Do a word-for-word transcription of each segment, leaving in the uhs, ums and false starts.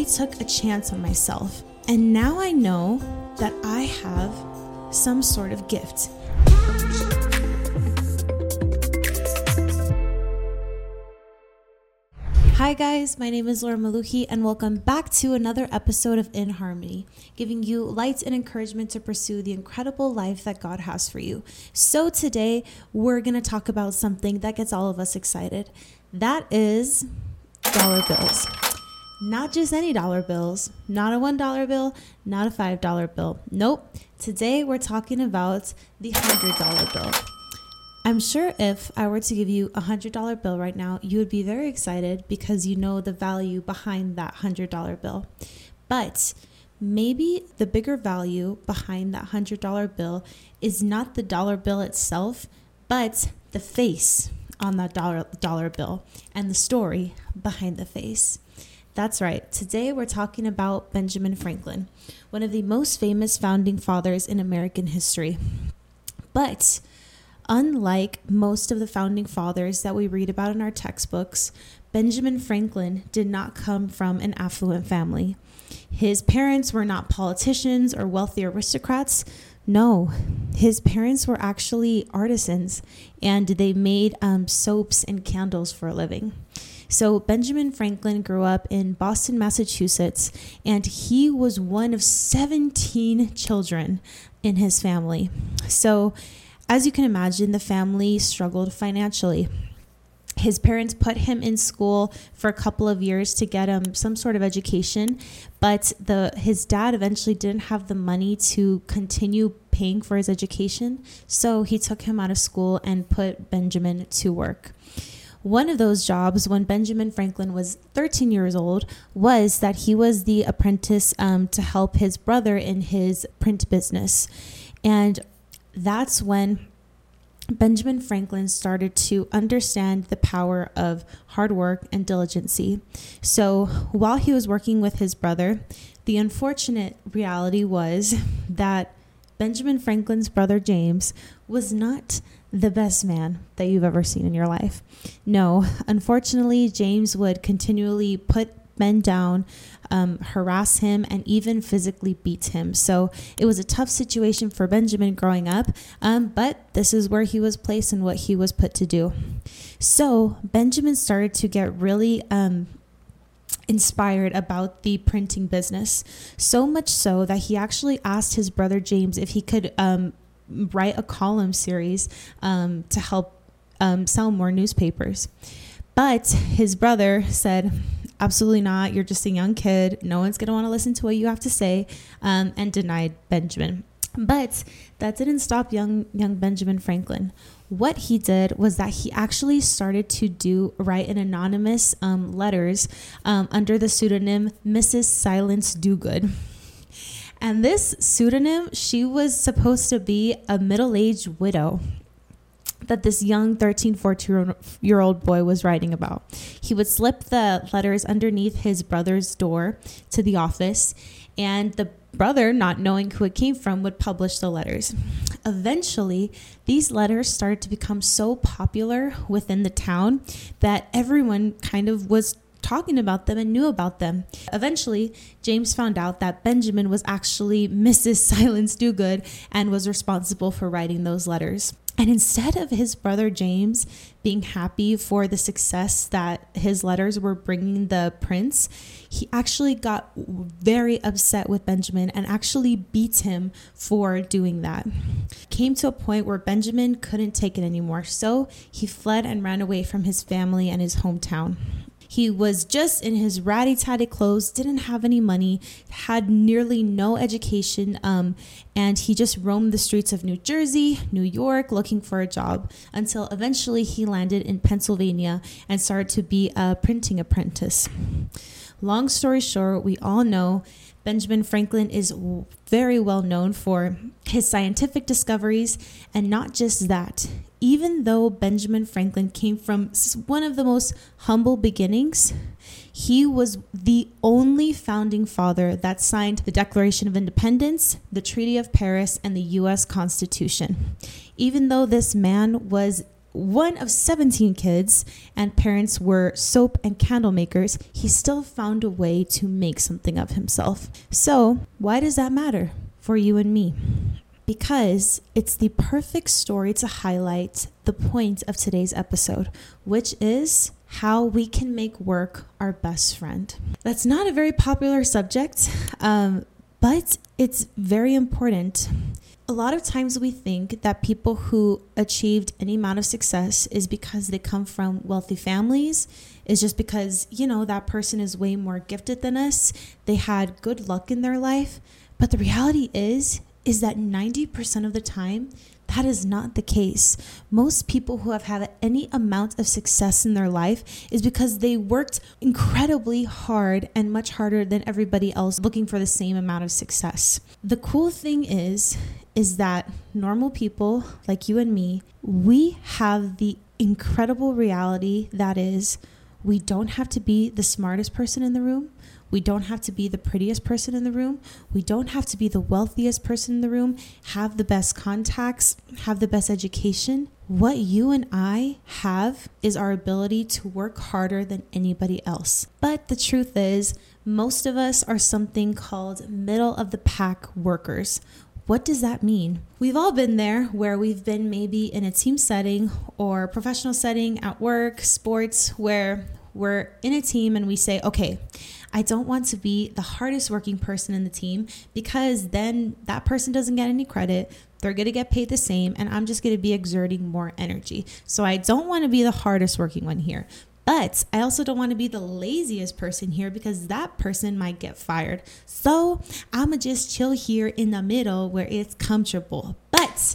I took a chance on myself. And now I know that I have some sort of gift. Hi guys, my name is Laura Maluhi and welcome back to another episode of In Harmony, giving you lights and encouragement to pursue the incredible life that God has for you. So today, we're going to talk about something that gets all of us excited. That is dollar bills. Not just any dollar bills, not a one dollar bill, not a five dollar bill. Nope. Today, we're talking about the one hundred dollar bill. I'm sure if I were to give you a one hundred dollar bill right now, you would be very excited because you know the value behind that one hundred dollar bill. But maybe the bigger value behind that one hundred dollar bill is not the dollar bill itself, but the face on that dollar, dollar bill and the story behind the face. That's right. Today we're talking about Benjamin Franklin, one of the most famous founding fathers in American history. But unlike most of the founding fathers that we read about in our textbooks, Benjamin Franklin did not come from an affluent family. His parents were not politicians or wealthy aristocrats. No, his parents were actually artisans, and they made um, soaps and candles for a living. So Benjamin Franklin grew up in Boston, Massachusetts, and he was one of seventeen children in his family. So as you can imagine, the family struggled financially. His parents put him in school for a couple of years to get him some sort of education, but the his dad eventually didn't have the money to continue paying for his education, so he took him out of school and put Benjamin to work. One of those jobs when Benjamin Franklin was thirteen years old was that he was the apprentice um, to help his brother in his print business. And that's when Benjamin Franklin started to understand the power of hard work and diligency. So while he was working with his brother, the unfortunate reality was that Benjamin Franklin's brother James was not the best man that you've ever seen in your life. No, unfortunately, James would continually put men down, um, harass him, and even physically beat him. So it was a tough situation for Benjamin growing up, um, but this is where he was placed and what he was put to do. So Benjamin started to get really um, inspired about the printing business, so much so that he actually asked his brother James if he could um, write a column series um, to help um, sell more newspapers. But his brother said, "Absolutely not. You're just a young kid. No one's going to want to listen to what you have to say," um, and denied Benjamin. But that didn't stop young, young Benjamin Franklin. What he did was that he actually started to do write an anonymous um, letters um, under the pseudonym Missus Silence Dogood. And this pseudonym, she was supposed to be a middle-aged widow that this young thirteen, fourteen-year-old boy was writing about. He would slip the letters underneath his brother's door to the office, and the brother, not knowing who it came from, would publish the letters. Eventually, these letters started to become so popular within the town that everyone kind of was talking about them and knew about them. Eventually, James found out that Benjamin was actually Missus Silence Dogood and was responsible for writing those letters. And instead of his brother James being happy for the success that his letters were bringing the prince, he actually got very upset with Benjamin and actually beat him for doing that. Came to a point where Benjamin couldn't take it anymore, so he fled and ran away from his family and his hometown. He was just in his ratty-tatty clothes, didn't have any money, had nearly no education, um, and he just roamed the streets of New Jersey, New York, looking for a job, until eventually he landed in Pennsylvania and started to be a printing apprentice. Long story short, we all know Benjamin Franklin is very well known for his scientific discoveries, and not just that. Even though Benjamin Franklin came from one of the most humble beginnings, he was the only founding father that signed the Declaration of Independence, the Treaty of Paris, and the U S Constitution. Even though this man was one of seventeen kids and parents were soap and candle makers, he still found a way to make something of himself. So why does that matter for you and me? Because it's the perfect story to highlight the point of today's episode, which is how we can make work our best friend. That's not a very popular subject, um, but it's very important. A lot of times we think that people who achieved any amount of success is because they come from wealthy families. It's just because, you know, that person is way more gifted than us. They had good luck in their life. But the reality is, is that ninety percent of the time, that is not the case. Most people who have had any amount of success in their life is because they worked incredibly hard and much harder than everybody else looking for the same amount of success. The cool thing is, is that normal people like you and me, we have the incredible reality that is, we don't have to be the smartest person in the room. We don't have to be the prettiest person in the room. We don't have to be the wealthiest person in the room, have the best contacts, have the best education. What you and I have is our ability to work harder than anybody else. But the truth is, most of us are something called middle of the pack workers. What does that mean? We've all been there where we've been maybe in a team setting or professional setting at work, sports, where we're in a team and we say, okay, I don't want to be the hardest working person in the team because then that person doesn't get any credit. They're going to get paid the same and I'm just going to be exerting more energy. So I don't want to be the hardest working one here. But I also don't want to be the laziest person here because that person might get fired. So I'm going to just chill here in the middle where it's comfortable. But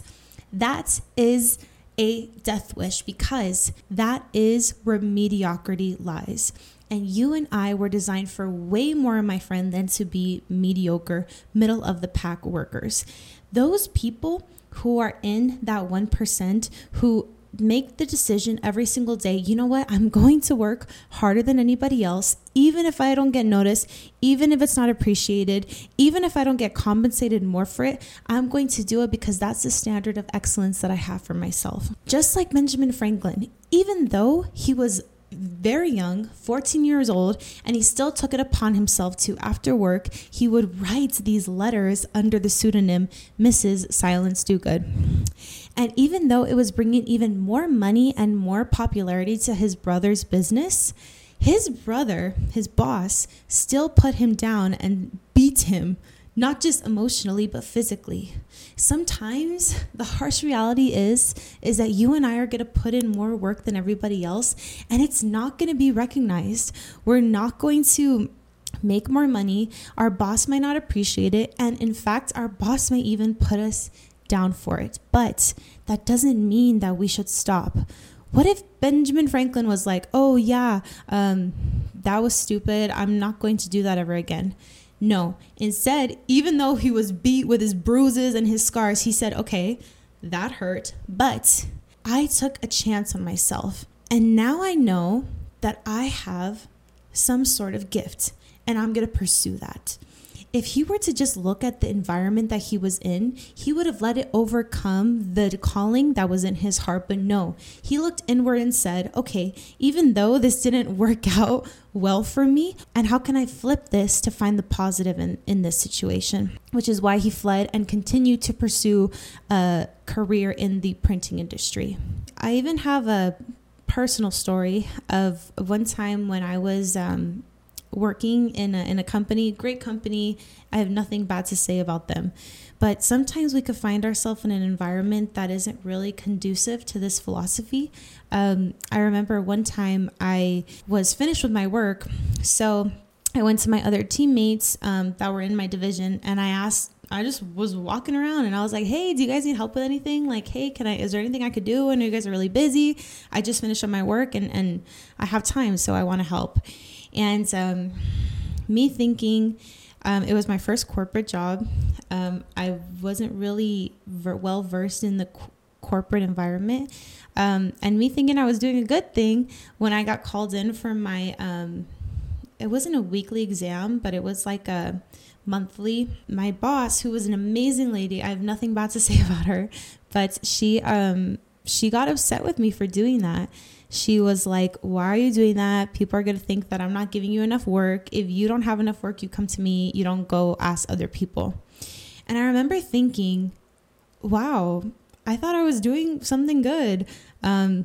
that is a death wish because that is where mediocrity lies. And you and I were designed for way more, my friend, than to be mediocre, middle of the pack workers. Those people who are in that one percent who make the decision every single day, you know what, I'm going to work harder than anybody else, even if I don't get noticed, even if it's not appreciated, even if I don't get compensated more for it, I'm going to do it because that's the standard of excellence that I have for myself. Just like Benjamin Franklin, even though he was very young, fourteen years old, and he still took it upon himself to, after work, he would write these letters under the pseudonym Missus Silence Dogood. And even though it was bringing even more money and more popularity to his brother's business, his brother, his boss, still put him down and beat him, not just emotionally, but physically. Sometimes the harsh reality is, is that you and I are going to put in more work than everybody else, and it's not going to be recognized. We're not going to make more money. Our boss might not appreciate it. And in fact, our boss might even put us down for it. But that doesn't mean that we should stop. What if Benjamin Franklin was like, oh yeah, um, that was stupid. I'm not going to do that ever again. No, instead, even though he was beat with his bruises and his scars, he said, okay, that hurt, but I took a chance on myself. And now I know that I have some sort of gift and I'm going to pursue that. If he were to just look at the environment that he was in, he would have let it overcome the calling that was in his heart. But no, he looked inward and said, okay, even though this didn't work out well for me, and how can I flip this to find the positive in, in this situation? Which is why he fled and continued to pursue a career in the printing industry. I even have a personal story of one time when I was um, working in a, in a company, great company. I have nothing bad to say about them, but sometimes we could find ourselves in an environment that isn't really conducive to this philosophy. Um, I remember one time I was finished with my work. So I went to my other teammates um, that were in my division and I asked, I just was walking around and I was like, hey, do you guys need help with anything? Like, hey, can I, is there anything I could do? I know you guys are really busy. I just finished up my work and, and I have time. So I want to help. And um, me thinking, um, it was my first corporate job. Um, I wasn't really ver- well versed in the co- corporate environment. Um, and me thinking I was doing a good thing when I got called in for my, um, it wasn't a weekly exam, but it was like a monthly. My boss, who was an amazing lady, I have nothing bad to say about her, but she um, she got upset with me for doing that. She was like, why are you doing that? People are going to think that I'm not giving you enough work. If you don't have enough work, you come to me. You don't go ask other people. And I remember thinking, wow, I thought I was doing something good. Um,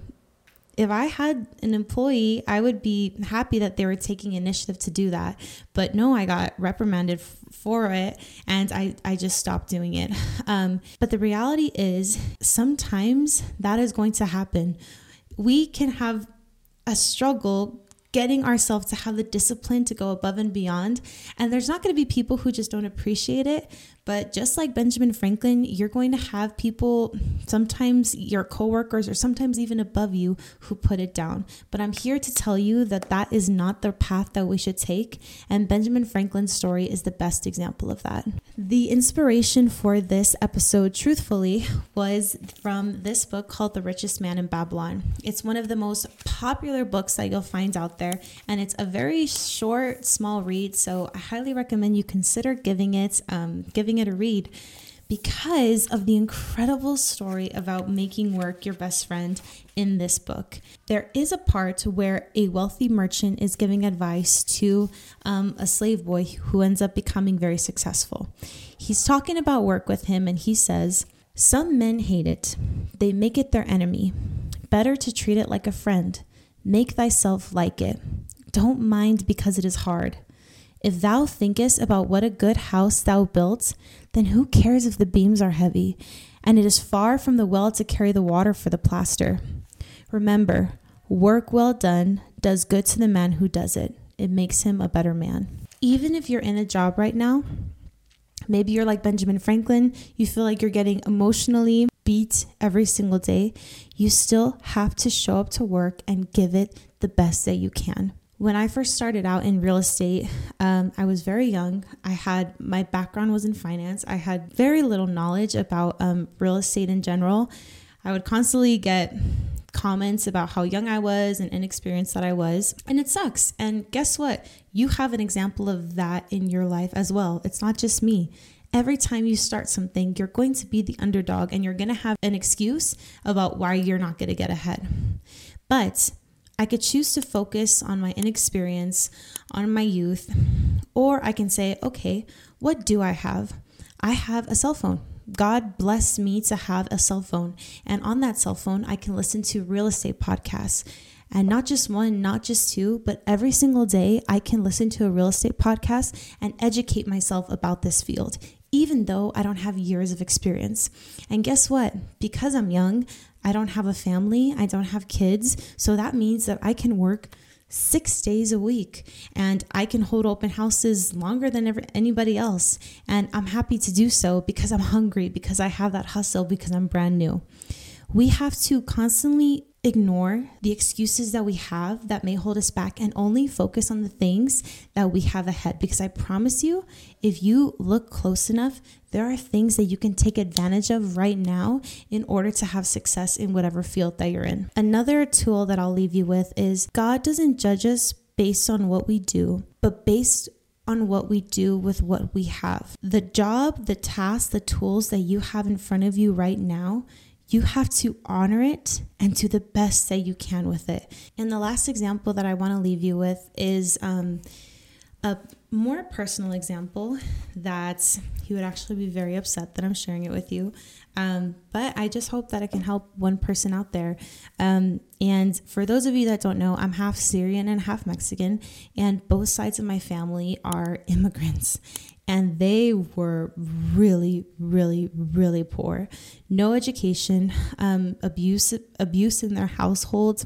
if I had an employee, I would be happy that they were taking initiative to do that. But no, I got reprimanded f- for it. And I, I just stopped doing it. Um, but the reality is sometimes that is going to happen. We can have a struggle getting ourselves to have the discipline to go above and beyond. And there's not going to be people who just don't appreciate it. But just like Benjamin Franklin, you're going to have people, sometimes your coworkers or sometimes even above you, who put it down. But I'm here to tell you that that is not the path that we should take. And Benjamin Franklin's story is the best example of that. The inspiration for this episode, truthfully, was from this book called The Richest Man in Babylon. It's one of the most popular books that you'll find out there. And it's a very short, small read. So I highly recommend you consider giving it, um, giving it a read, because of the incredible story about making work your best friend in this book. There is a part where a wealthy merchant is giving advice to um, a slave boy who ends up becoming very successful. He's talking about work with him, and he says, "Some men hate it. They make it their enemy. Better to treat it like a friend. Make thyself like it. Don't mind because it is hard. If thou thinkest about what a good house thou built, then who cares if the beams are heavy, and it is far from the well to carry the water for the plaster? Remember, work well done does good to the man who does it. It makes him a better man." Even if you're in a job right now, maybe you're like Benjamin Franklin, you feel like you're getting emotionally beat every single day, you still have to show up to work and give it the best that you can. When I first started out in real estate, um, I was very young. I had, my background was in finance. I had very little knowledge about um, real estate in general. I would constantly get comments about how young I was and inexperienced that I was, and it sucks. And guess what? You have an example of that in your life as well. It's not just me. Every time you start something, you're going to be the underdog, and you're going to have an excuse about why you're not going to get ahead. But I could choose to focus on my inexperience, on my youth, or I can say, okay, what do I have? I have a cell phone. God blessed me to have a cell phone. And on that cell phone, I can listen to real estate podcasts. And not just one, not just two, but every single day I can listen to a real estate podcast and educate myself about this field, even though I don't have years of experience. And guess what? Because I'm young, I don't have a family. I don't have kids. So that means that I can work six days a week, and I can hold open houses longer than ever, anybody else. And I'm happy to do so because I'm hungry, because I have that hustle, because I'm brand new. We have to constantly ignore the excuses that we have that may hold us back and only focus on the things that we have ahead. Because I promise you, if you look close enough, there are things that you can take advantage of right now in order to have success in whatever field that you're in. Another tool that I'll leave you with is God doesn't judge us based on what we do, but based on what we do with what we have. The job, the task, the tools that you have in front of you right now, you have to honor it and do the best that you can with it. And the last example that I want to leave you with is um, a more personal example that he would actually be very upset that I'm sharing it with you. Um, but I just hope that I can help one person out there. Um, and for those of you that don't know, I'm half Syrian and half Mexican, and both sides of my family are immigrants. And they were really, really, really poor. No education, um, abuse, abuse in their household.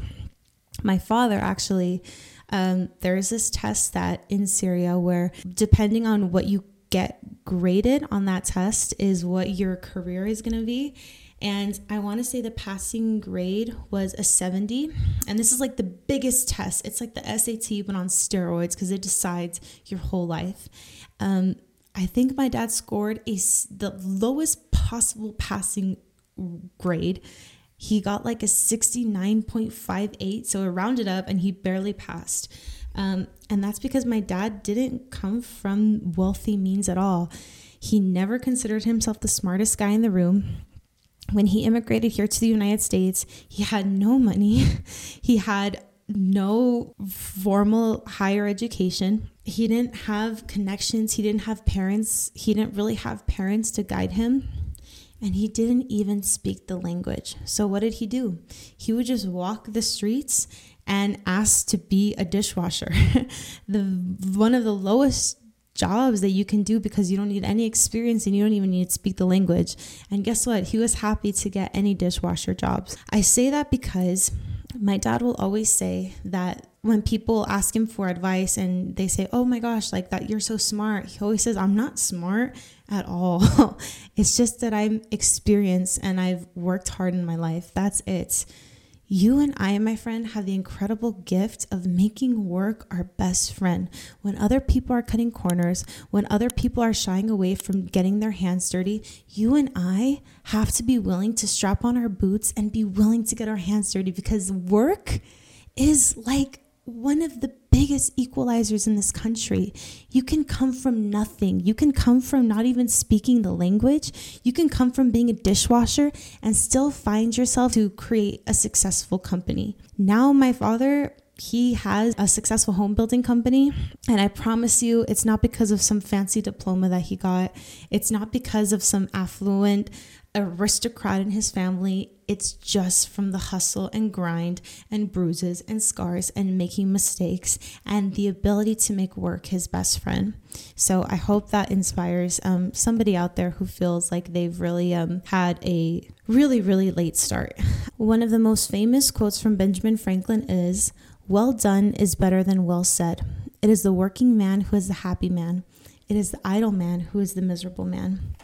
My father actually, um, there's this test that in Syria where depending on what you get graded on that test is what your career is going to be. And I want to say the passing grade was a seventy. And this is like the biggest test. It's like the S A T, but on steroids, because it decides your whole life. Um, I think my dad scored a, the lowest possible passing grade. He got like a sixty-nine point five eight. So it rounded up and he barely passed. Um, and that's because my dad didn't come from wealthy means at all. He never considered himself the smartest guy in the room. when he immigrated here to the United States, he had no money. He had no formal higher education. He didn't have connections. He didn't have parents. He didn't really have parents to guide him. And he didn't even speak the language. So what did he do? He would just walk the streets and ask to be a dishwasher. The one of the lowest jobs that you can do, because you don't need any experience and you don't even need to speak the language. And guess what? He was happy to get any dishwasher jobs. I say that because my dad will always say that when people ask him for advice and they say, oh my gosh, like that, you're so smart. He always says, I'm not smart at all. It's just that I'm experienced and I've worked hard in my life. That's it. You and I, my friend, have the incredible gift of making work our best friend. When other people are cutting corners, when other people are shying away from getting their hands dirty, you and I have to be willing to strap on our boots and be willing to get our hands dirty, because work is like one of the biggest equalizers in this country. You can come from nothing. You can come from not even speaking the language. You can come from being a dishwasher and still find yourself to create a successful company. Now, my father, he has a successful home building company, and I promise you, it's not because of some fancy diploma that he got. It's not because of some affluent aristocrat in his family. It's just from the hustle and grind and bruises and scars and making mistakes and the ability to make work his best friend. So I hope that inspires um, somebody out there who feels like they've really um, had a really, really late start. One of the most famous quotes from Benjamin Franklin is, "Well done is better than well said. It is the working man who is the happy man. It is the idle man who is the miserable man."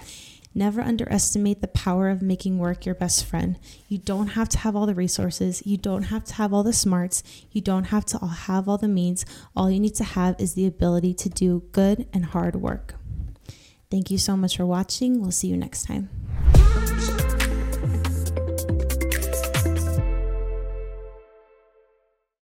Never underestimate the power of making work your best friend. You don't have to have all the resources. You don't have to have all the smarts. You don't have to all have all the means. All you need to have is the ability to do good and hard work. Thank you so much for watching. We'll see you next time.